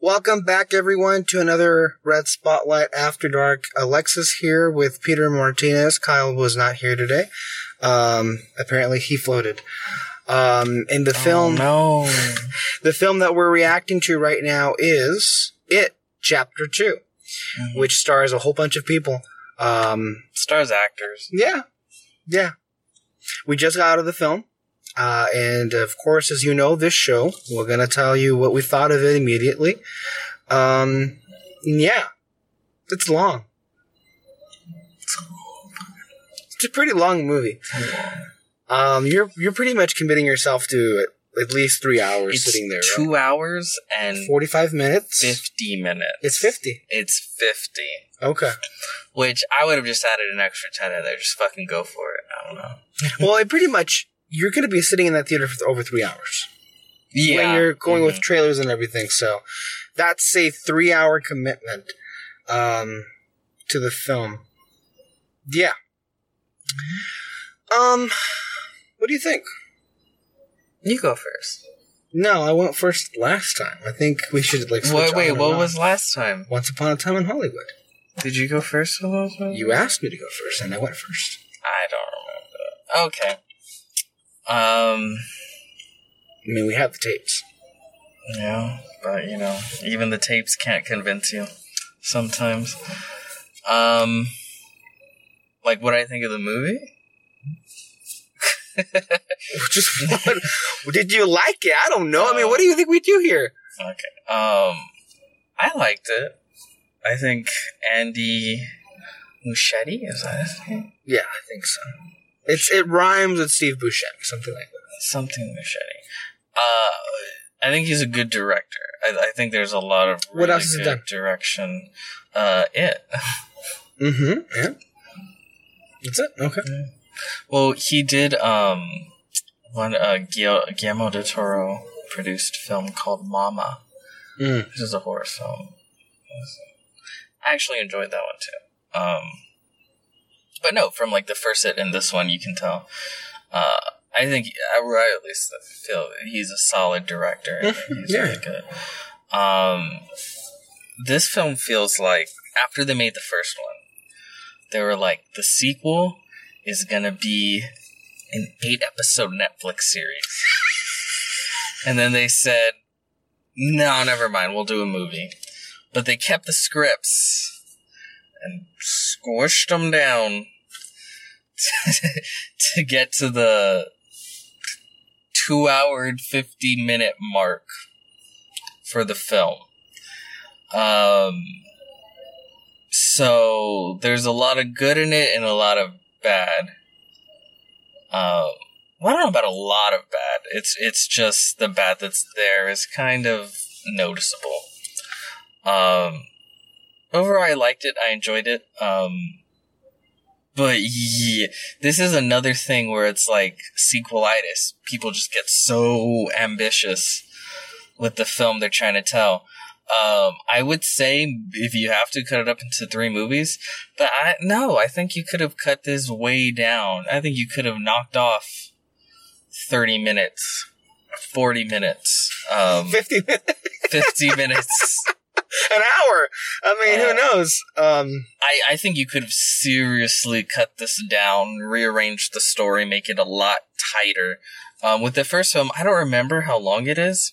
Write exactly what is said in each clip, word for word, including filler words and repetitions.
Welcome back, everyone, to another Red Spotlight After Dark. Alexis here with Peter Martinez. Kyle was not here today. Um, apparently, he floated. Um, and the oh, film, no. the film that we're reacting to right now is It: Chapter Two, mm-hmm. which stars a whole bunch of people. Um, stars actors. Yeah, yeah. We just got out of the film. Uh, and, of course, as you know, this show, we're going to tell you what we thought of it immediately. Um, yeah. It's long. It's a pretty long movie. Um, you're you're pretty much committing yourself to at, at least three hours it's sitting there, two right? hours and... forty-five minutes? fifty minutes. It's fifty? It's fifty. Okay. Which I would have just added an extra ten in there. Just fucking go for it. I don't know. Well, it pretty much... You're going to be sitting in that theater for over three hours. Yeah. When you're going mm-hmm. with trailers and everything. So that's a three-hour commitment um, to the film. Yeah. Um, what do you think? You go first. No, I went first last time. I think we should, like, switch Wait, wait what on. was last time? Once Upon a Time in Hollywood. Did you go first for those ones? You asked me to go first, and I went first. I don't remember. Okay. Um, I mean, we have the tapes. Yeah, but, you know, even the tapes can't convince you sometimes. Um, like, what I think of the movie? Just what? Did you like it? I don't know. Um, I mean, what do you think we do here? Okay. Um, I liked it. I think Andy Muschietti, is that his name? Yeah, I think so. It's It rhymes with Steve Buscemi, something like that. Something Buscemi. Uh, I think he's a good director. I, I think there's a lot of really what else good done? direction. Uh, it. Mm-hmm. Yeah. That's it? Okay. Yeah. Well, he did um, one uh, Guillermo del Toro produced film called Mama. Mm. This is a horror film. I actually enjoyed that one, too. Um... But no, from like the first hit in this one, you can tell. Uh, I think, or I at least feel he's a solid director. And he's yeah. really good. Um, this film feels like, after they made the first one, they were like, the sequel is going to be an eight-episode Netflix series. And then they said, no, never mind, we'll do a movie. But they kept the scripts... and squished them down to, to get to the two-hour and fifty-minute mark for the film. Um, so there's a lot of good in it and a lot of bad. Um, well, I don't know about a lot of bad. It's it's just the bad that's there is kind of noticeable. Um... Overall, I liked it. I enjoyed it. Um, but yeah, this is another thing where it's like sequelitis. People just get so ambitious with the film they're trying to tell. Um, I would say if you have to cut it up into three movies, but I, no, I think you could have cut this way down. I think you could have knocked off thirty minutes, forty minutes, um, fifty minutes, fifty minutes. An hour. I mean, uh, who knows? Um, I, I think you could have seriously cut this down, rearranged the story, make it a lot tighter. Um, with the first film, I don't remember how long it is.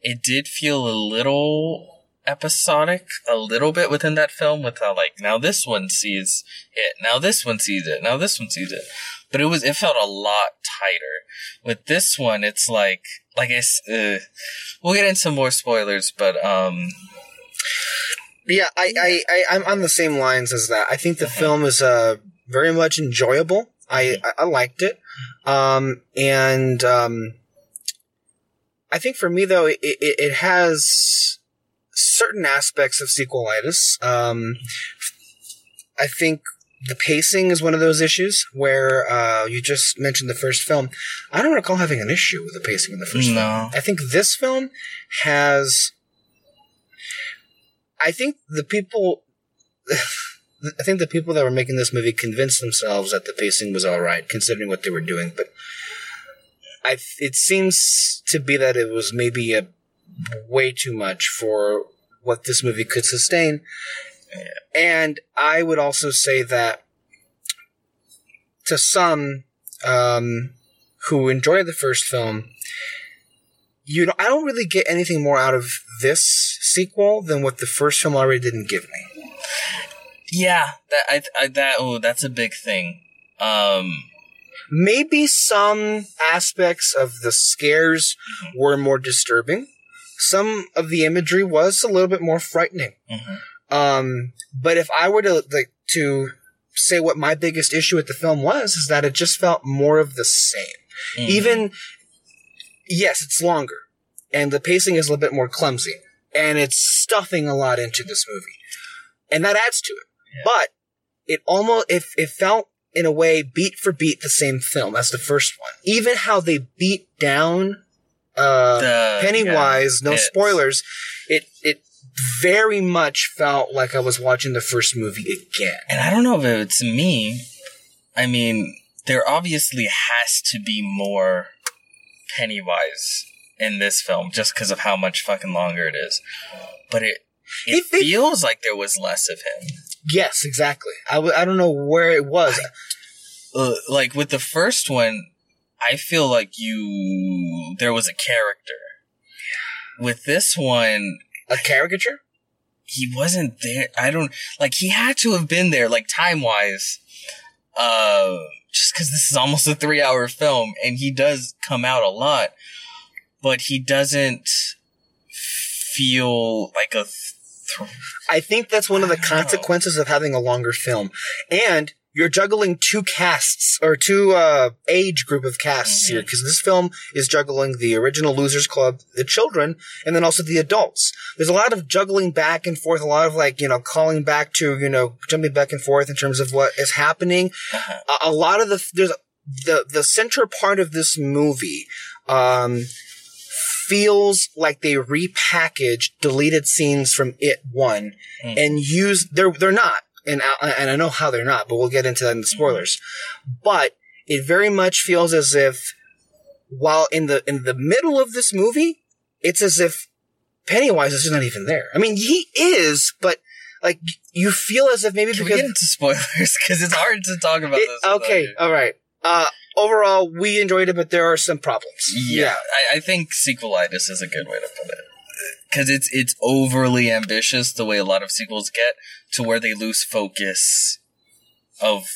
It did feel a little episodic, a little bit within that film, with how, like, now this one sees it, now this one sees it, now this one sees it. But it was, it felt a lot tighter. With this one, it's like, like I, uh, we'll get into more spoilers, but, um, Yeah, I, I, I, I'm on the same lines as that. I think the uh-huh. film is uh, very much enjoyable. I, I, I liked it. Um, and um, I think for me, though, it, it, it has certain aspects of sequelitis. Um, I think the pacing is one of those issues where uh, you just mentioned the first film. I don't recall having an issue with the pacing in the first no. film. I think this film has... I think the people, I think the people that were making this movie convinced themselves that the pacing was all right, considering what they were doing. But I, it seems to be that it was maybe a way too much for what this movie could sustain. And I would also say that to some um, who enjoyed the first film, you know, I don't really get anything more out of this sequel than what the first film already didn't give me. Yeah, that I, I, that oh, that's a big thing. Um, Maybe some aspects of the scares were more disturbing. Some of the imagery was a little bit more frightening. Mm-hmm. Um, but if I were to like to say what my biggest issue with the film was, is that it just felt more of the same. Mm-hmm. Even, yes, it's longer, and the pacing is a little bit more clumsy, and it's stuffing a lot into this movie, and that adds to it. Yeah. But it almost if it, it felt in a way beat for beat the same film as the first one. Even how they beat down uh, the, Pennywise, yeah, no it's. spoilers, it it. very much felt like I was watching the first movie again. And I don't know if it's me. I mean, there obviously has to be more Pennywise in this film just because of how much fucking longer it is. But it it, it feels it, like there was less of him. Yes, exactly. I, w- I don't know where it was. I, uh, like, with the first one, I feel like you... there was a character. With this one... a caricature? He wasn't there. I don't... Like, he had to have been there, like, time-wise. Uh, just because this is almost a three-hour film, and he does come out a lot. But he doesn't feel like a... Th- I think that's one of the consequences know. of having a longer film. And you're juggling two casts, or two uh, age group of casts mm-hmm. here, because this film is juggling the original Losers Club, the children, and then also the adults. There's a lot of juggling back and forth, a lot of, like, you know, calling back to, you know, jumping back and forth in terms of what is happening. Uh-huh. A, a lot of the, there's the, the center part of this movie, um, feels like they repackaged deleted scenes from It One mm-hmm. and used, they're, they're not. And I, and I know how they're not, but we'll get into that in the spoilers. But it very much feels as if, while in the in the middle of this movie, it's as if Pennywise is just not even there. I mean, he is, but like you feel as if maybe Can because we get into spoilers because it's hard to talk about this. Okay, all right. Uh, overall, we enjoyed it, but there are some problems. Yeah, yeah. I, I think sequelitis is a good way to put it. Because it's it's overly ambitious the way a lot of sequels get to where they lose focus of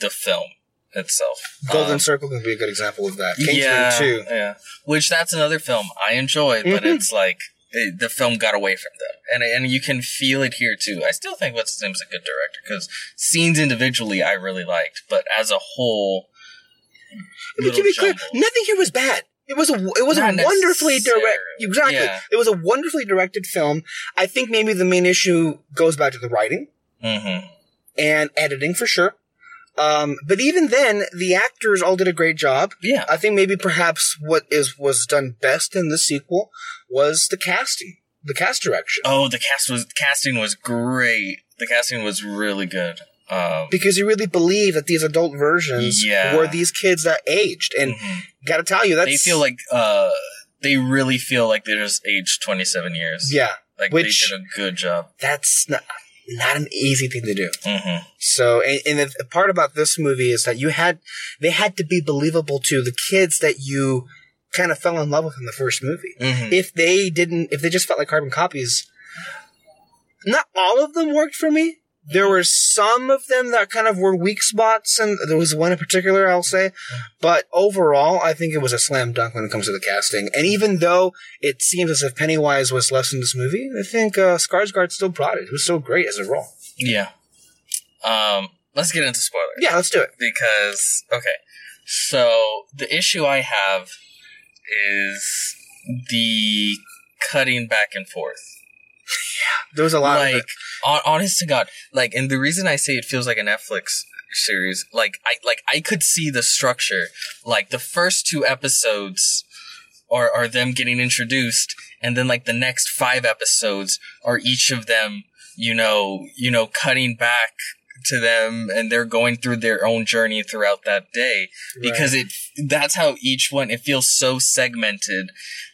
the film itself. Golden um, Circle can be a good example of that. Kingsman yeah, too. Yeah. Which that's another film I enjoyed, mm-hmm. but it's like it, the film got away from them. And and you can feel it here too. I still think What's His Name's a good director because scenes individually I really liked, but as a whole, but to be jumbled. Clear, nothing here was bad. It was a it was Not a wonderfully direct exactly. Yeah. It was a wonderfully directed film. I think maybe the main issue goes back to the writing mm-hmm. and editing for sure. Um, but even then, the actors all did a great job. Yeah, I think maybe perhaps what is was done best in the sequel was the casting, the cast direction. Oh, the cast was casting was great. The casting was really good. Um, because you really believe that these adult versions yeah. were these kids that aged. And mm-hmm. gotta tell you, that's... They feel like, uh, they really feel like they just aged twenty-seven years. Yeah. Like, which, they did a good job. That's not, not an easy thing to do. Mm-hmm. So, and, and the part about this movie is that you had, they had to be believable to the kids that you kind of fell in love with in the first movie. Mm-hmm. If they didn't, if they just felt like carbon copies, not all of them worked for me. There were some of them that kind of were weak spots, and there was one in particular, I'll say. But overall, I think it was a slam dunk when it comes to the casting. And even though it seems as if Pennywise was less in this movie, I think uh, Skarsgård still brought it. It was so great as a role. Yeah. Um, let's get into spoilers. Yeah, let's do it. Because, okay. So, the issue I have is the cutting back and forth. Yeah, there was a lot like, of it. Like, honest to God, like, and the reason I say it feels like a Netflix series, like, I like I could see the structure. Like, the first two episodes are, are them getting introduced, and then, like, the next five episodes are each of them, you know, you know, cutting back to them, and they're going through their own journey throughout that day, because right. it that's how each one, it feels so segmented,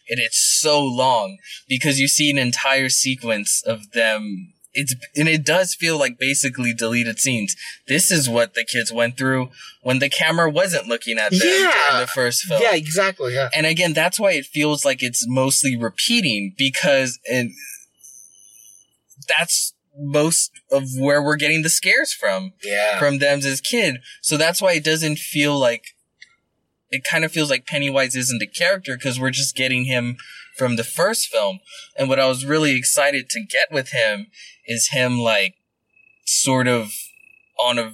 and it's so long, because you see an entire sequence of them. It's, and it does feel like basically deleted scenes. This is what the kids went through when the camera wasn't looking at them yeah. during the first film. Yeah, exactly. Yeah. And again, that's why it feels like it's mostly repeating, because and that's most of where we're getting the scares from. Yeah. From them as a kid. So that's why it doesn't feel like, it kind of feels like Pennywise isn't a character, because we're just getting him from the first film. And what I was really excited to get with him is him like sort of on a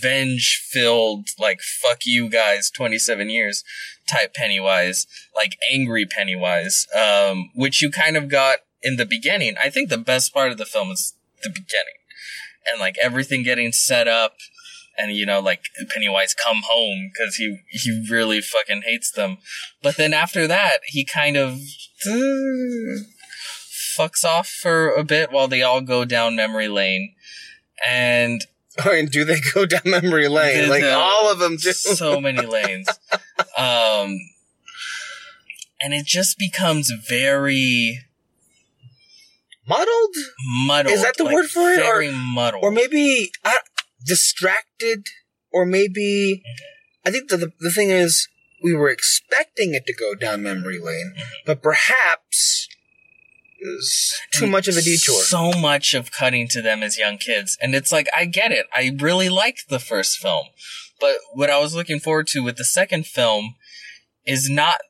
venge filled, like, fuck you guys, twenty-seven years type Pennywise, like angry Pennywise, um, which you kind of got in the beginning. I think the best part of the film is the beginning, and like everything getting set up, and, you know, like Pennywise come home, because he, he really fucking hates them. But then after that, he kind of uh, fucks off for a bit while they all go down memory lane. And... Oh, and do they go down memory lane? Like, the, all of them do. So many lanes. um, and it just becomes very... Muddled? Muddled. Is that the like word for it? Very or, muddled. Or maybe... I, distracted, or maybe I think the, the the thing is we were expecting it to go down memory lane, but perhaps it was too and much of a detour. So much of cutting to them as young kids, and it's like, I get it. I really liked the first film, but what I was looking forward to with the second film is not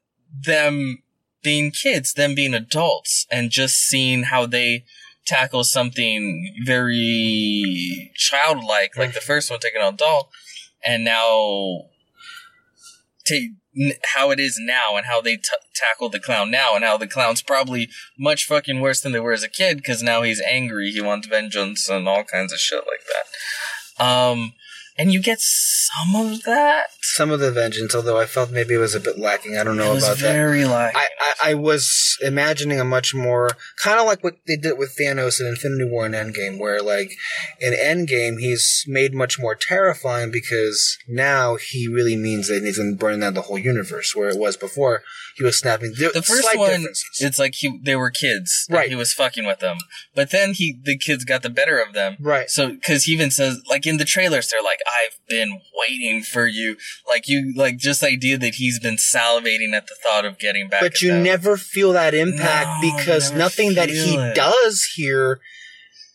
them being kids, them being adults, and just seeing how they tackle something very childlike, like the first one, taking on doll, and now t- how it is now, and how they t- tackle the clown now, and how the clown's probably much fucking worse than they were as a kid, because now he's angry, he wants vengeance, and all kinds of shit like that. Um, and you get some of that, some of the vengeance, although I felt maybe it was a bit lacking. I don't know it was about very that. Lacking. I, I, I was imagining a much more kind of like what they did with Thanos in Infinity War and Endgame, where like in Endgame he's made much more terrifying because now he really means that he's going to burn down the whole universe, where it was before he was snapping. There, the first one, it's like he they were kids, right? And he was fucking with them, but then he the kids got the better of them, right? So because he even says, like in the trailers, they're like, I've been waiting for you. Like you, like just the idea that he's been salivating at the thought of getting back. But you them. never feel that impact no, because nothing that he it. does here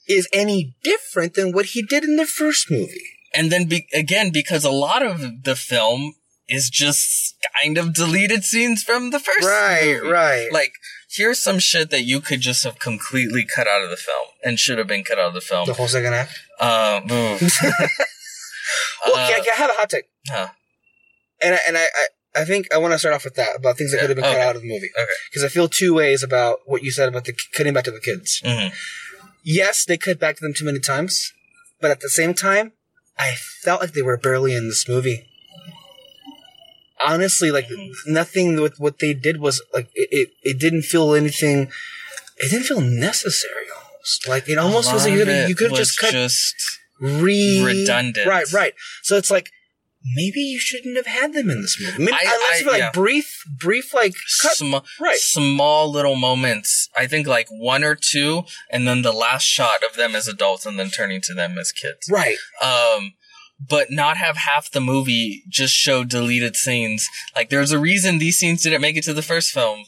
is any different than what he did in the first movie. And then be- again, because a lot of the film is just kind of deleted scenes from the first right, movie. Right, right. Like, here's some shit that you could just have completely cut out of the film and should have been cut out of the film. The whole second act? Um, Well, uh, I have a hot take, huh. and I, and I, I think I want to start off with that about things that yeah. could have been okay. cut out of the movie. Okay, because I feel two ways about what you said about the cutting back to the kids. Mm-hmm. Yes, they cut back to them too many times, but at the same time, I felt like they were barely in this movie. Honestly, like mm-hmm. nothing with what they did was like it. It, it didn't feel anything. It didn't feel necessary. Almost like it almost was like you could have just cut. Just... Re- redundant. Right, right. So it's like, maybe you shouldn't have had them in this movie. Maybe, I, unless I, like yeah. brief, brief, like, cut. Sm- right. small little moments. I think like one or two, and then the last shot of them as adults and then turning to them as kids. Right. Um, but not have half the movie just show deleted scenes. Like, there's a reason these scenes didn't make it to the first film,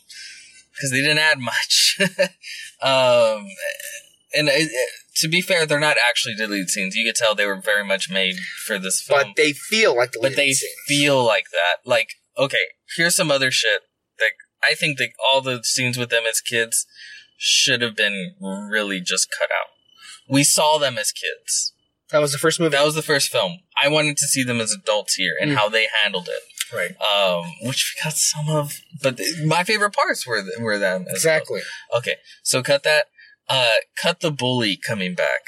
because they didn't add much. um, and it, it, to be fair, they're not actually deleted scenes. You could tell they were very much made for this film. But they feel like deleted scenes. But they scenes. feel like that. Like, okay, here's some other shit. Like, I think that all the scenes with them as kids should have been really just cut out. We saw them as kids. That was the first movie? That was the first film. I wanted to see them as adults here and mm. how they handled it. Right. Um, which we got some of. But th- my favorite parts were, th- were them. Exactly. Well. Okay, so cut that. Uh, cut the bully coming back.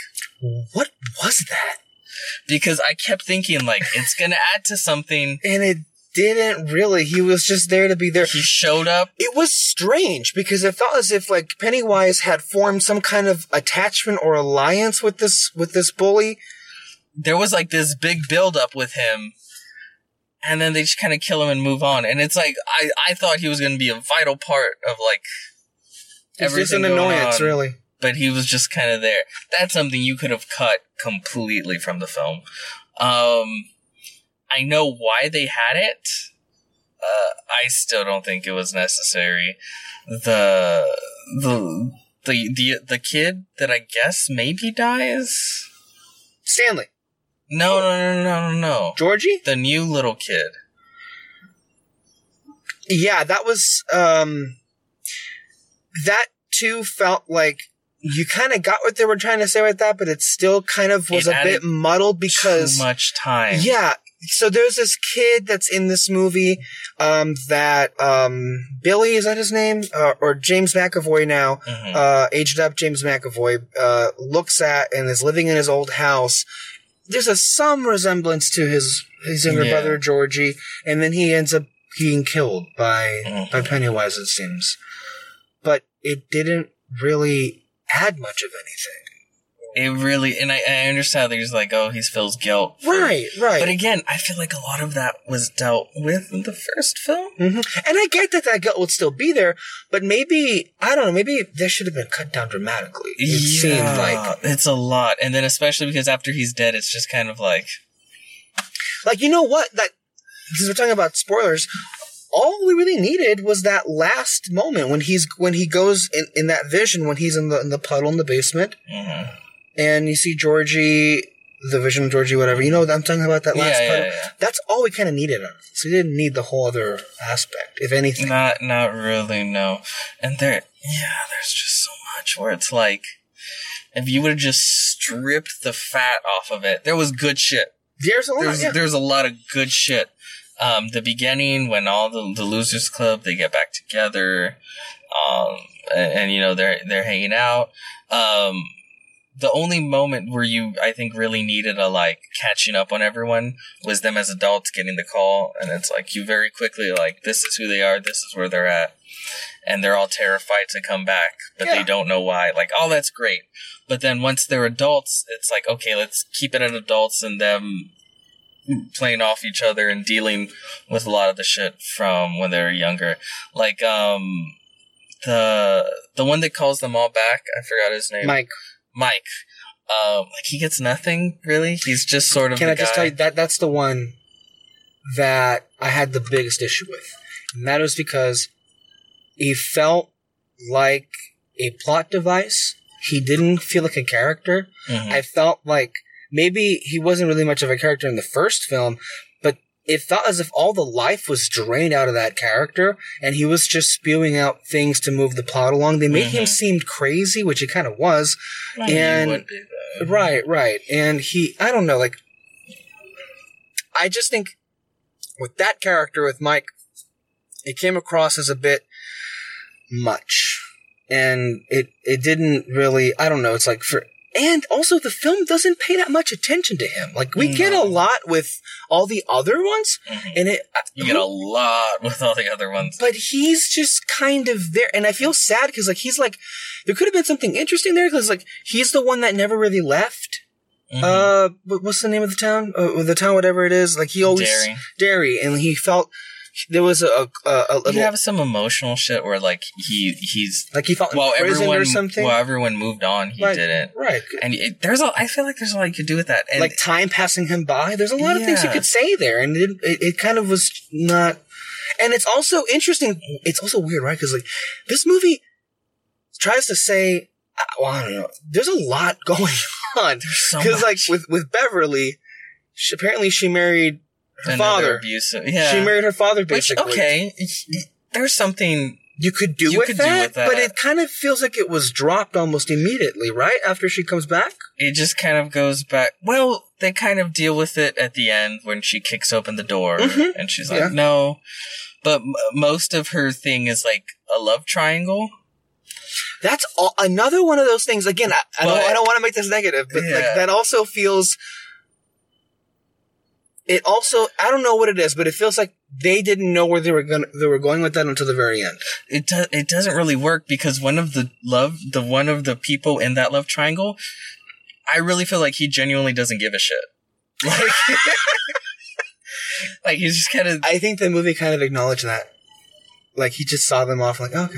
What was that? Because I kept thinking, like, it's gonna add to something. And it didn't really. He was just there to be there. He showed up. It was strange, because it felt as if, like, Pennywise had formed some kind of attachment or alliance with this, with this bully. there was like this big buildup with him, and then they just kind of kill him and move on. And it's like I, I thought he was going to be a vital part of like everything. It's just an annoyance, on, really. But he was just kind of there. That's something you could have cut completely from the film. Um, I know why they had it. Uh, I still don't think it was necessary. The the the the the kid that I guess maybe dies. Stanley. No, no, no, no, no, no. Georgie? The new little kid. Yeah, that was, um, that too felt like you kind of got what they were trying to say with that, but it still kind of was a bit muddled because... too much time. Yeah. So there's this kid that's in this movie, um, that, um, Billy, is that his name? Uh, or James McAvoy now, mm-hmm. uh, aged up James McAvoy, uh, looks at and is living in his old house. There's a some resemblance to his, his younger yeah. brother, Georgie, and then he ends up being killed by, mm-hmm. by Pennywise, it seems. But it didn't really add much of anything. It really, and I, I understand that he's like, oh, he feels guilt. For, right, right. But again, I feel like a lot of that was dealt with in the first film. Mm-hmm. And I get that that guilt would still be there, but maybe, I don't know, maybe this should have been cut down dramatically. It yeah, seemed like. It's a lot. And then especially because after he's dead, it's just kind of like. Like, you know what? That, because we're talking about spoilers. All we really needed was that last moment when he's, when he goes in, in that vision, when he's in the, in the puddle in the basement. Mm-hmm. And you see Georgie, the vision of Georgie, whatever. You know what I'm talking about, that last yeah, part. Yeah, yeah. That's all we kind of needed. So we didn't need the whole other aspect, if anything. Not not really, no. And there, yeah, there's just so much where it's like, if you would have just stripped the fat off of it, there was good shit. There's a lot, there's, yeah. there's a lot of good shit. Um, the beginning, when all the, the Losers Club, they get back together, um, and, and, you know, they're, they're hanging out. Um, The only moment where you, I think, really needed a, like, catching up on everyone was them as adults getting the call. And it's like, you very quickly, like, this is who they are. This is where they're at. And they're all terrified to come back, but yeah. they don't know why. Like, oh, that's great. But then once they're adults, it's like, okay, let's keep it at adults and them playing off each other and dealing with a lot of the shit from when they were younger. Like, um, the, the one that calls them all back, I forgot his name. Mike. Mike, um, like he gets nothing really. He's just sort of. Can I just tell you that that's the one that I had the biggest issue with, and that was because he felt like a plot device. He didn't feel like a character. Mm-hmm. I felt like maybe he wasn't really much of a character in the first film, but it felt as if all the life was drained out of that character, and he was just spewing out things to move the plot along. They made mm-hmm. him seem crazy, which he kind of was. Right, and he would be though. Right, right. And he, I don't know, like, I just think with that character, with Mike, it came across as a bit much. And it, it didn't really, I don't know, it's like for, and also, the film doesn't pay that much attention to him. Like, we no. get a lot with all the other ones, mm-hmm. and it... You get a lot with all the other ones. But he's just kind of there, and I feel sad, because, like, he's like... There could have been something interesting there, because, like, he's the one that never really left. Mm-hmm. Uh, but what's the name of the town? Uh, the town, whatever it is. Like, he always... Derry. Derry, and he felt... There was a, a, a little... You have some emotional shit where, like, he, he's... Like, he felt well, in prison everyone, or something? Well, everyone moved on. He like, didn't. Right. And it, there's a... I feel like there's a lot you could do with that. And like, time passing him by? There's a lot yeah. of things you could say there. And it, it, it kind of was not... And it's also interesting. It's also weird, right? Because, like, this movie tries to say... Well, I don't know. There's a lot going on. There's so much. Because, like, with, with Beverly, she, apparently she married... Her father. Abusive. Yeah. She married her father, basically. Which, okay. There's something you could do, you with, could that, do with that. But it kind of feels like it was dropped almost immediately, right? After she comes back? It just kind of goes back. Well, they kind of deal with it at the end when she kicks open the door mm-hmm. and she's like, yeah. no. But m- most of her thing is like a love triangle. That's all, another one of those things. Again, I, I but, don't, I don't want to make this negative, but yeah. like, that also feels... It also, I don't know what it is, but it feels like they didn't know where they were going. They were going with that until the very end. It do, it doesn't really work because one of the love, the one of the people in that love triangle, I really feel like he genuinely doesn't give a shit. Like, like he's just kind of... I think the movie kind of acknowledged that. Like, he just saw them off, like, oh, okay.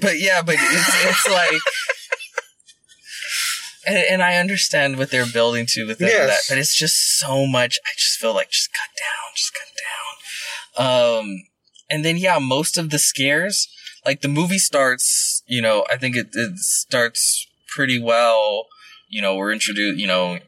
But, yeah, but it's, it's like... And, and I understand what they're building to with yes. that, but it's just so much. I just feel like, just cut down, just cut down. Um, and then, yeah, most of the scares... Like, the movie starts, you know, I think it, it starts pretty well. You know, we're introduced, you know...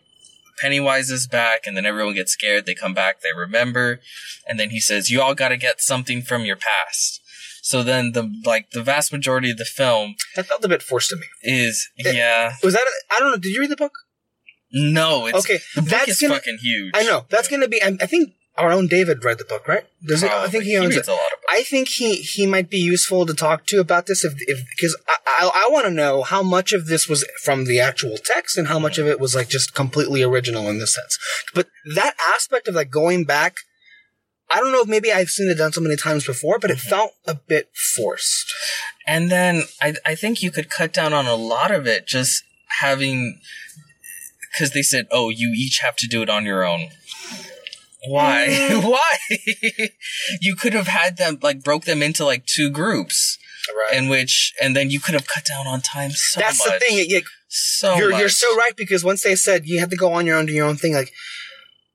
Pennywise is back, and then everyone gets scared. They come back, they remember, and then he says, "You all got to get something from your past." So then, the like the vast majority of the film that felt a bit forced to me. Is it, yeah, was that? A, I don't know. Did you read the book? No. It's, okay, the book that's is gonna, fucking huge. I know that's going to be. I, I think our own David read the book, right? Does it, I think he owns he reads it. A lot of books. I think he he might be useful to talk to about this, if if because I I, I want to know how much of this was from the actual text and how much of it was like just completely original in this sense. But that aspect of like going back, I don't know if maybe I've seen it done so many times before, but it mm-hmm. felt a bit forced. And then I I think you could cut down on a lot of it just having, because they said, oh, you each have to do it on your own. Why? Why? You could have had them, like, broke them into, like, two groups. Right. In which, and then you could have cut down on time so much. That's the thing. It, it, so you're, much. You're so right, because once they said you had to go on your own, do your own thing, like,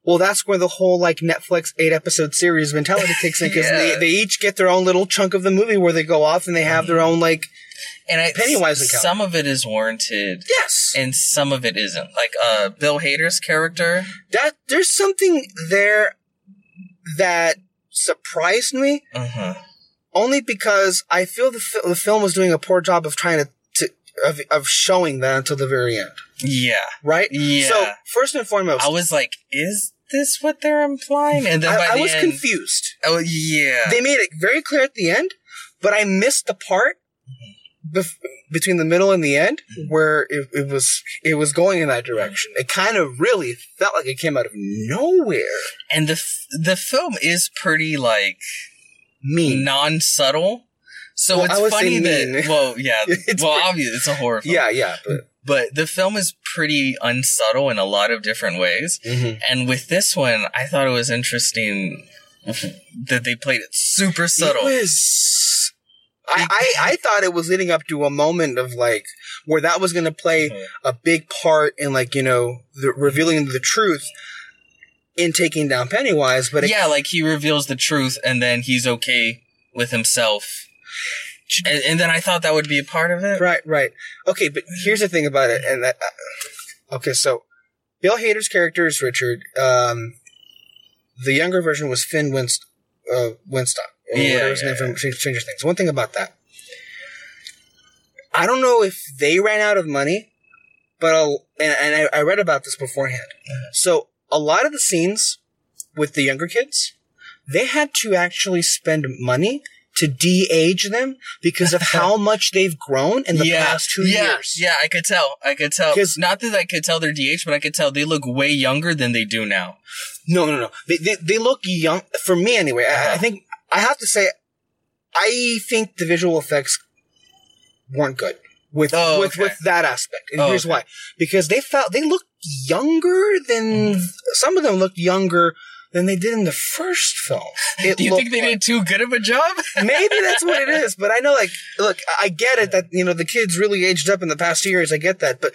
well, that's where the whole, like, Netflix eight-episode series mentality takes in, because yeah. they, they each get their own little chunk of the movie where they go off and they have mm. their own, like, and I, Pennywise account. Some of it is warranted. Yes. And some of it isn't. Like, uh, Bill Hader's character. That, there's something there that surprised me. Uh-huh. Only because I feel the, the film was doing a poor job of trying to, to of, of showing that until the very end. Yeah. Right? Yeah. So, first and foremost. I was like, is this what they're implying? And then I, by I the was end, confused. Oh, yeah. They made it very clear at the end, but I missed the part. Mm-hmm. Bef- between the middle and the end where it, it was it was going in that direction. It kind of really felt like it came out of nowhere. And the f- the film is pretty, like, mean, non-subtle. So well, it's funny that, well, yeah, it's well, pretty, obviously, it's a horror film. Yeah, yeah. But, but the film is pretty unsubtle in a lot of different ways. Mm-hmm. And with this one, I thought it was interesting that they played it super subtle. It was... I, I, I thought it was leading up to a moment of, like, where that was going to play mm-hmm. a big part in, like, you know, the, revealing the truth in taking down Pennywise. But it, yeah, like, he reveals the truth and then he's okay with himself. And, and then I thought that would be a part of it. Right, right. Okay, but here's the thing about it. And that, uh, okay, so Bill Hader's character is Richard. Um, the younger version was Finn Winst- uh, Winstock. Or yeah, whatever his yeah, name from yeah. Stranger Things. One thing about that, I don't know if they ran out of money, but I'll, and, and I, I read about this beforehand. Uh-huh. So a lot of the scenes with the younger kids, they had to actually spend money to de-age them because of how much they've grown in the yeah, past two yeah, years. Yeah, I could tell. I could tell. Not that I could tell they're de-aged, but I could tell they look way younger than they do now. No, no, no. They they, they look young for me anyway. Uh-huh. I, I think. I have to say, I think the visual effects weren't good with oh, with, okay. with that aspect. And oh, here's okay. why. Because they felt they looked younger than mm. some of them looked younger than they did in the first film. It Do you think they like, did too good of a job? Maybe that's what it is. But I know, like, look, I get it that, you know, the kids really aged up in the past two years. I get that. But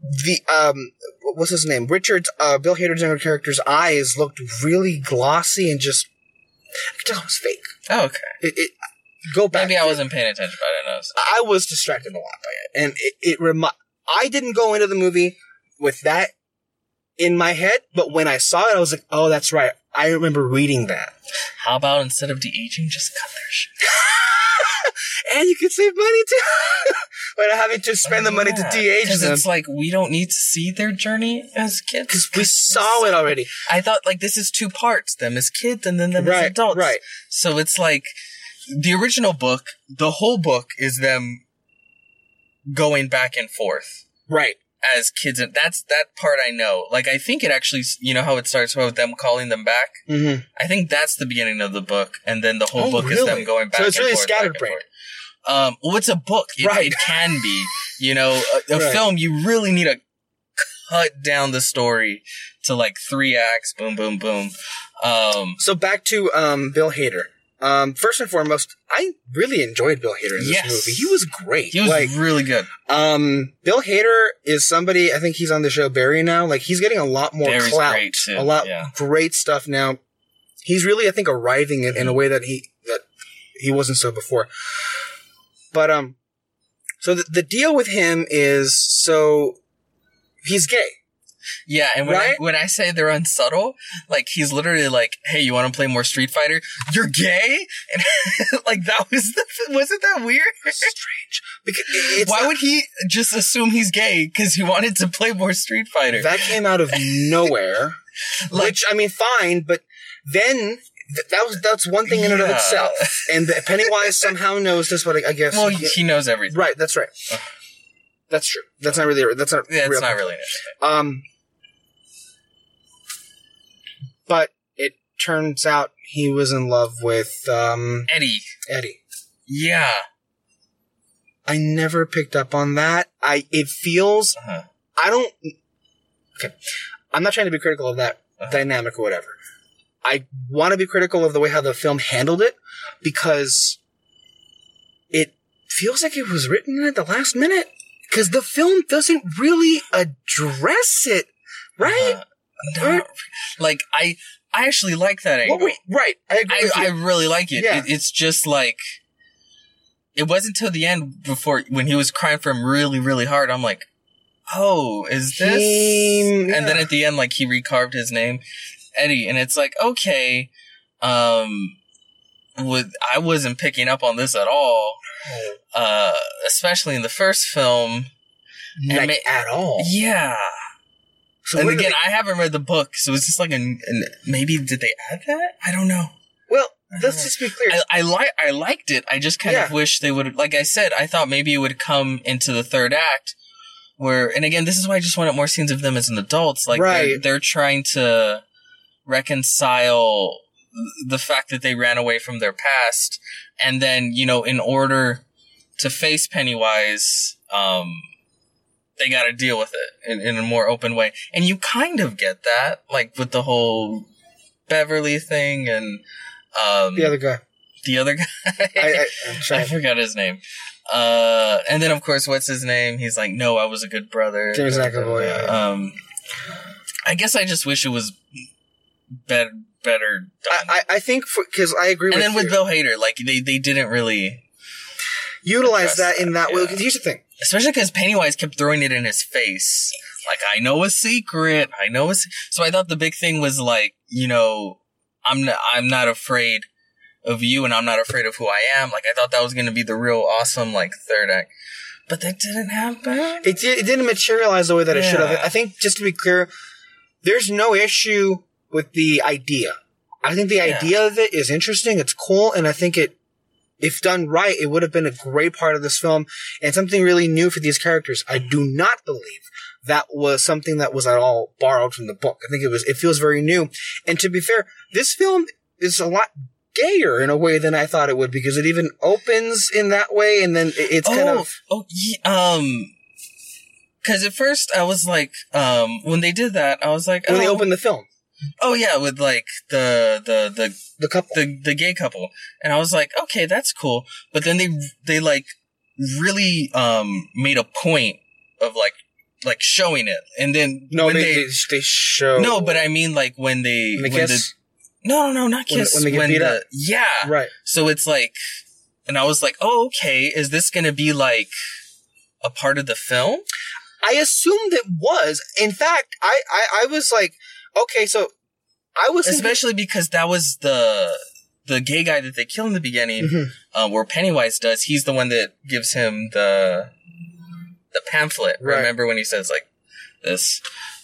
the um, what's his name? Richard's uh, Bill Hader's younger character's eyes looked really glossy and just. I could tell it was fake. Oh, okay. It, it, go back. Maybe I wasn't paying attention, but I know. I was distracted a lot by it. And it, it remi- I didn't go into the movie with that in my head, but when I saw it, I was like, oh, that's right. I remember reading that. How about instead of de-aging, just cut their shit? And you could save money, too. Without having to spend oh, the money yeah. to de-age them. Because it's like, we don't need to see their journey as kids. Because we saw it already. I thought, like, this is two parts. Them as kids and then them right, as adults. Right, so it's like, the original book, the whole book is them going back and forth. Right. As kids. And that's that part I know. Like, I think it actually, you know how it starts with them calling them back? Mm-hmm. I think that's the beginning of the book. And then the whole oh, book really? Is them going back and forth. So it's really scatterbrained. Um, well, it's a book. It, right. it can be, you know, a, a right. film. You really need a cut down the story to like three acts. Boom, boom, boom. Um, so back to um, Bill Hader. Um, first and foremost, I really enjoyed Bill Hader in this yes. movie. He was great. He was like, really good. Um, Bill Hader is somebody, I think he's on the show Barry now. Like, he's getting a lot more Barry's clout, great too. a lot yeah. great stuff now. He's really, I think, arriving in, in a way that he that he wasn't so before. But um, so the, the deal with him is so he's gay. Yeah, and when right? I, when I say they're unsubtle, like, he's literally like, hey, you want to play more Street Fighter? You're gay? And like, that was the, wasn't that weird? Strange. Because it's Why not, would he just assume he's gay because he wanted to play more Street Fighter? That came out of nowhere. Like, which, I mean, fine, but then... That was that's one thing in and yeah. of itself. And the Pennywise somehow knows this, but I guess... Well, he, he knows everything. Right, that's right. Okay. That's true. That's not really... That's not yeah, real. That's not really... Um... But it turns out he was in love with um, Eddie. Eddie. Yeah. I never picked up on that. I it feels uh-huh. I don't Okay. I'm not trying to be critical of that uh-huh. dynamic or whatever. I want to be critical of the way how the film handled it, because it feels like it was written at the last minute, because the film doesn't really address it, right? Uh-huh. Not, like, I I actually like that angle. Well, wait, right. I agree I, with you. I really like it. Yeah. it. It's just like, it wasn't till the end before when he was crying for him really, really hard. I'm like, oh, is this? He, yeah. And then at the end, like, he recarved his name, Eddie. And it's like, okay, um, with, I wasn't picking up on this at all, uh, especially in the first film. Like, ma- at all. Yeah. So and again, they... I haven't read the book, so it's just like an, an maybe did they add that? I don't know. Well, let's just be clear. I, I like I liked it. I just kind yeah. of wish they would. Like I said, I thought maybe it would come into the third act, where and again, this is why I just wanted more scenes of them as an adults. Like right. they're, they're trying to reconcile the fact that they ran away from their past, and then you know, in order to face Pennywise. Um, They got to deal with it in, in a more open way. And you kind of get that, like, with the whole Beverly thing and... Um, the other guy. The other guy. I, I, I'm sorry. I forgot his name. Uh, and then, of course, what's his name? He's like, no, I was a good brother. James McAvoy, yeah. Um, I guess I just wish it was better, better done. I, I, I think, because I agree and with And then with you. Bill Hader, like, they, they didn't really... Utilize that in that, that way. Yeah. Here's the thing. Especially because Pennywise kept throwing it in his face. Like, I know a secret. I know a se-. So I thought the big thing was like, you know, I'm not, I'm not afraid of you and I'm not afraid of who I am. Like, I thought that was going to be the real awesome, like, third act. But that didn't happen. It, did, it didn't materialize the way that yeah. it should have. I think, just to be clear, there's no issue with the idea. I think the yeah. idea of it is interesting. It's cool. And I think it, if done right, it would have been a great part of this film and something really new for these characters. I do not believe that was something that was at all borrowed from the book. I think it was, it feels very new. And to be fair, this film is a lot gayer in a way than I thought it would, because it even opens in that way. And then it's oh, kind of, oh, yeah, um, cause at first I was like, um, when they did that, I was like, when oh. they opened the film. Oh yeah, with like the the the the couple, the, the gay couple, and I was like, okay, that's cool. But then they they like really um made a point of like like showing it, and then no, when they, they they show no, but I mean like when they, when they when kiss the, no no not kiss when, when they get when beat the, up yeah right. So it's like, and I was like, oh okay, is this gonna be like a part of the film? I assumed it was. In fact, I I, I was like. Okay, so I was especially thinking- because that was the the gay guy that they kill in the beginning, mm-hmm. um, where Pennywise does. He's the one that gives him the the pamphlet. Right. Remember when he says like this?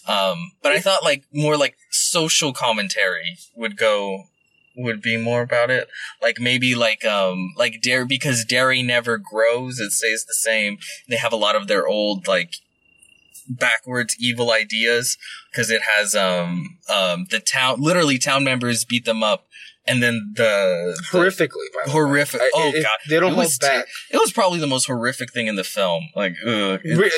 Um, but I thought like more like social commentary would go would be more about it. Like maybe like um like dairy, because dairy never grows; it stays the same. They have a lot of their old like. Backwards evil ideas, because it has um um the town literally town members beat them up, and then the horrifically the, by horrific I, oh it, god they don't hold back. T- it was probably the most horrific thing in the film. Like ugh, it, really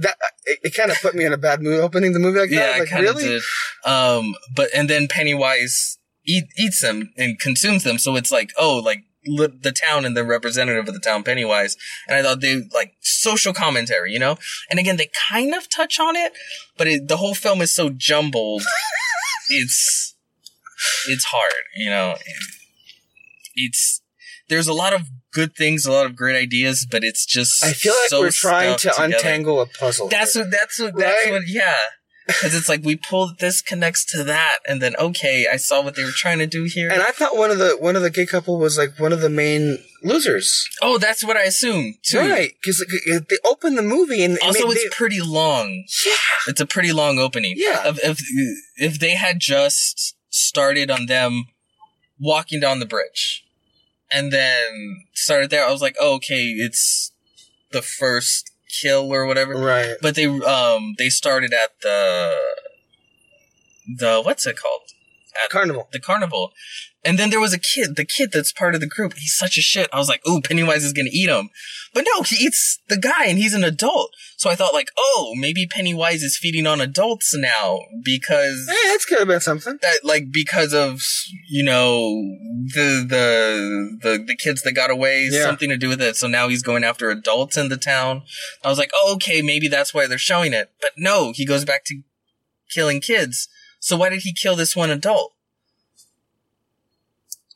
that it, it kind of put me in a bad mood opening the movie like that. Yeah, like, it kind of really? did. Um, but, and then Pennywise eat, eats them and consumes them. So it's like, oh, like li- the town and the representative of the town, Pennywise. And I thought they, like, social commentary, you know? And again, they kind of touch on it, but it, the whole film is so jumbled. it's, it's hard, you know? It's, there's a lot of good things, a lot of great ideas, but it's just I feel like so we're trying to together. untangle a puzzle. That's here. what, that's what, that's right? what, yeah. Because it's like we pulled this connects to that, and then okay, I saw what they were trying to do here. And I thought one of the one of the gay couple was like one of the main losers. Oh, that's what I assumed too. Right? Because they opened the movie, and also made, it's they, pretty long. Yeah, it's a pretty long opening. Yeah. If, if if they had just started on them walking down the bridge, and then started there, I was like, oh, okay, it's the first kill or whatever, right? But they um they started at the the what's it called at carnival the carnival and then there was a kid the kid that's part of the group. He's such a shit. I was like, ooh, Pennywise is gonna eat him, but no, he eats the guy and he's an adult. So I thought like, oh, maybe Pennywise is feeding on adults now because hey, that's could have been something that like because of you know the the the, the kids that got away, yeah. something to do with it. So now he's going after adults in the town. I was like, oh, okay, maybe that's why they're showing it. But no, he goes back to killing kids. So why did he kill this one adult?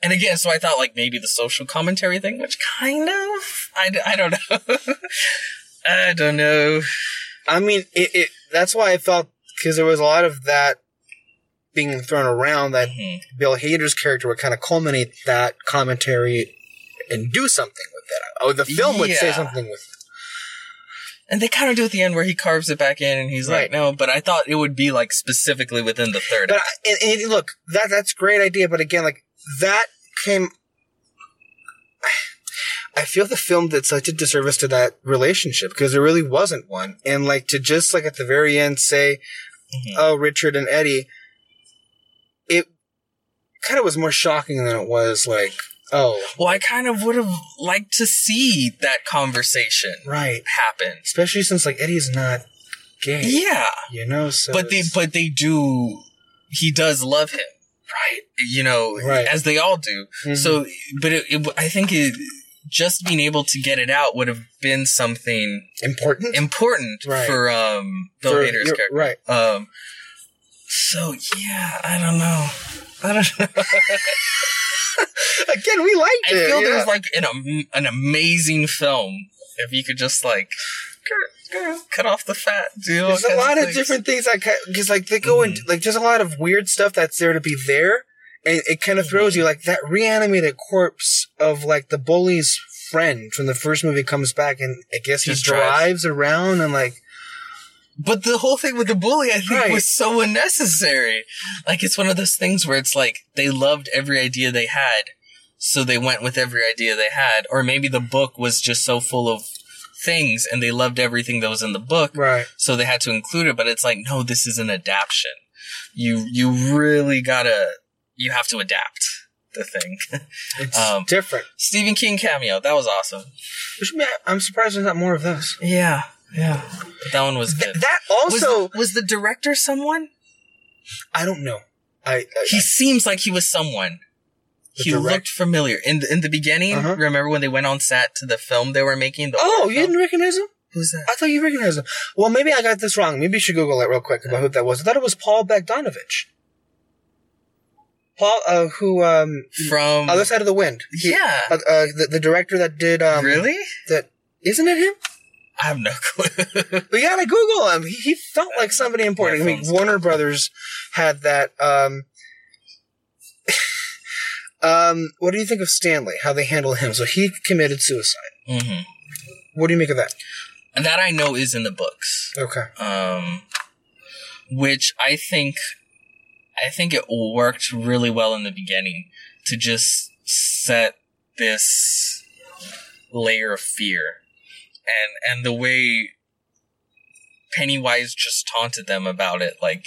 And again, so I thought like maybe the social commentary thing, which kind of, I, I don't know. I don't know. I mean, it, it that's why I felt, because there was a lot of that being thrown around that mm-hmm. Bill Hader's character would kind of culminate that commentary and do something with that. Oh, the film yeah. would say something with it. And they kind of do at the end where he carves it back in and he's right. like, no, but I thought it would be like specifically within the third. But I, and, and look, that, that's a great idea. But again, like that came, I feel the film did such a disservice to that relationship because there really wasn't one. And like to just like at the very end say, mm-hmm. oh, Richard and Eddie, it kind of was more shocking than it was like, oh. Well, I kind of would have liked to see that conversation right. happen. Especially since, like, Eddie's not gay. Yeah. You know, so... But they, but they do... He does love him, right? You know, right. as they all do. Mm-hmm. So, but it, it, I think it, just being able to get it out would have been something... Important? Important right. for um, Bill for, Hader's character. Right. Um, so, yeah, I don't know. I don't know. Again, we liked it. I feel yeah. there's like an um, an amazing film if you could just like girl, girl, cut off the fat. Do there's a lot of things. different things like because like they go mm-hmm. into like there's a lot of weird stuff that's there to be there, and it kind of throws mm-hmm. you like that reanimated corpse of like the bully's friend from the first movie comes back, and I guess he, he drives. drives around and like. But the whole thing with the bully, I think, right. was so unnecessary. Like, it's one of those things where it's like, they loved every idea they had, so they went with every idea they had. Or maybe the book was just so full of things, and they loved everything that was in the book, right. so they had to include it. But it's like, no, this is an adaptation. You you really gotta... You have to adapt the thing. It's um, different. Stephen King cameo. That was awesome. Which, man, I'm surprised there's not more of those. Yeah. Yeah, that one was good. Th- that also was, was the director someone? I don't know. I, I he I, seems like he was someone. He direct- looked familiar in the, in the beginning. Uh-huh. Remember when they went on set to the film they were making? The oh, you film? didn't recognize him? Who's that? I thought you recognized him. Well, maybe I got this wrong. Maybe you should Google that real quick about who that was. I thought it was Paul Bogdanovich. Paul, uh, who um, from Other Side of the Wind. He, yeah, uh, uh, the, the director that did um, really that isn't it him? I have no clue. We gotta Google him. He, he felt like somebody important. I mean, Warner Brothers had that. Um, um, what do you think of Stanley? How they handle him? So he committed suicide. Mm-hmm. What do you make of that? And that I know is in the books. Okay. Um, which I think, I think it worked really well in the beginning to just set this layer of fear. And and the way Pennywise just taunted them about it, like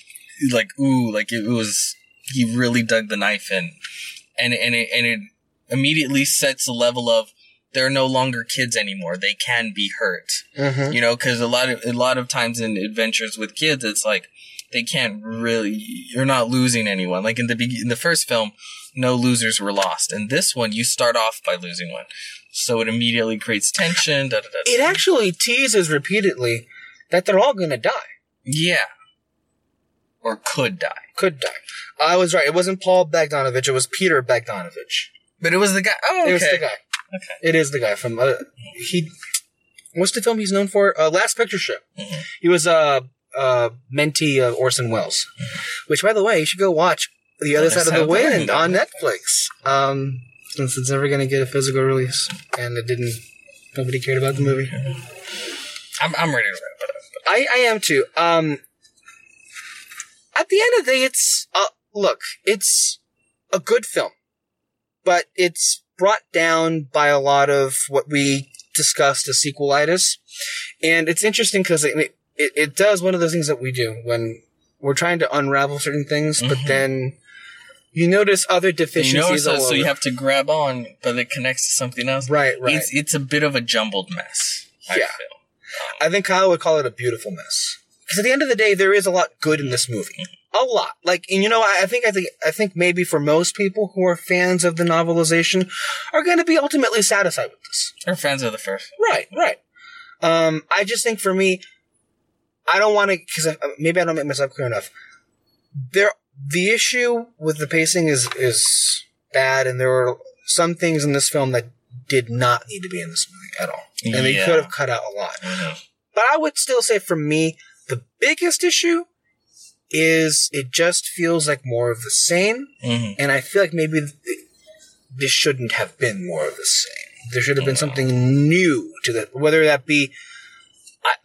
like ooh, like it was he really dug the knife in, and and it, and it immediately sets a level of they're no longer kids anymore. They can be hurt, mm-hmm. you know, because a lot of a lot of times in adventures with kids, it's like they can't really. You're not losing anyone. Like in the be- in the first film, no losers were lost. In this one, you start off by losing one, so it immediately creates tension. Da, da, da, it da. Actually teases repeatedly that they're all gonna die. Yeah, or could die. Could die. I was right. It wasn't Paul Bogdanovich. It was Peter Bogdanovich. But it was the guy. Oh, okay. It was the guy. Okay. It is the guy from uh, he. What's the film he's known for? Uh, Last Picture Show. Mm-hmm. He was a uh, uh, mentee of Orson Welles, mm-hmm. which, by the way, you should go watch The Other Side of the Wind on Netflix. Um, since it's never going to get a physical release, and it didn't. Nobody cared about the movie. I'm I'm ready to wrap it up. I, I am too. Um, at the end of the day, it's uh, look, it's a good film, but it's brought down by a lot of what we discussed as sequelitis. And it's interesting because it, it it does one of those things that we do when we're trying to unravel certain things, mm-hmm. but then you notice other deficiencies. You notice, so you have to grab on, but it connects to something else. Right, right. It's, it's a bit of a jumbled mess, I yeah. feel. I think Kyle would call it a beautiful mess. Because at the end of the day, there is a lot good in this movie. A lot. Like, and you know, I think, I think, I think maybe for most people who are fans of the novelization are going to be ultimately satisfied with this. They're fans of the first. Right, right. Um, I just think for me, I don't want to, because maybe I don't make myself clear enough. There, the issue with the pacing is, is bad, and there were some things in this film that did not need to be in this movie at all. And yeah. they could have cut out a lot. Mm-hmm. But I would still say for me, the biggest issue is it just feels like more of the same. Mm-hmm. And I feel like maybe th- this shouldn't have been more of the same. There should have been mm-hmm. something new to that. Whether that be, I,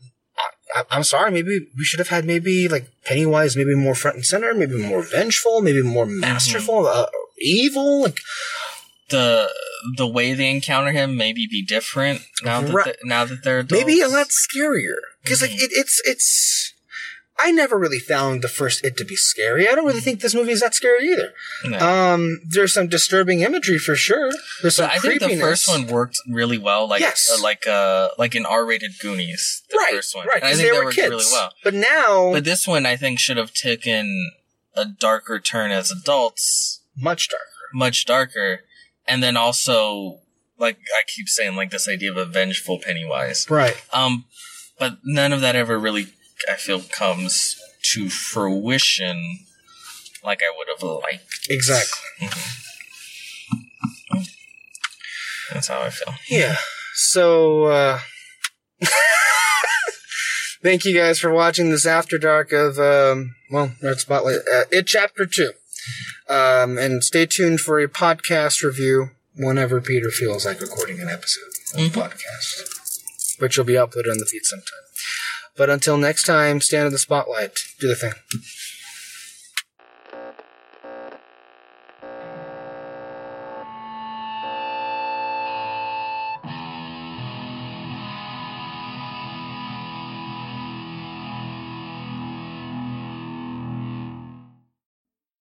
I, I'm sorry, maybe we should have had maybe like Pennywise, maybe more front and center, maybe more vengeful, maybe more masterful, mm-hmm. uh, evil. Like, The the way they encounter him maybe be different now that right. now that they're adults. Maybe a lot scarier because mm-hmm. like it, it's it's I never really found the first It to be scary. I don't really mm-hmm. think this movie is that scary either. No. Um, there's some disturbing imagery for sure. There's some but I creepiness. Think the first one worked really well, like yes. uh, like uh like an R-rated Goonies. The right, first one, right? And I think they that were worked kids. Really well. But now, but this one I think should have taken a darker turn as adults. Much darker. Much darker. And then also, like I keep saying, like this idea of a vengeful Pennywise, right? Um, but none of that ever really, I feel, comes to fruition like I would have liked. Exactly. Mm-hmm. That's how I feel. Yeah. So, uh, thank you guys for watching this After Dark of um, well, Red Spotlight. Uh, It Chapter Two. Um, and stay tuned for a podcast review whenever Peter feels like recording an episode of mm-hmm. the podcast, which will be uploaded on the feed sometime. But until next time, stand in the spotlight. Do the thing.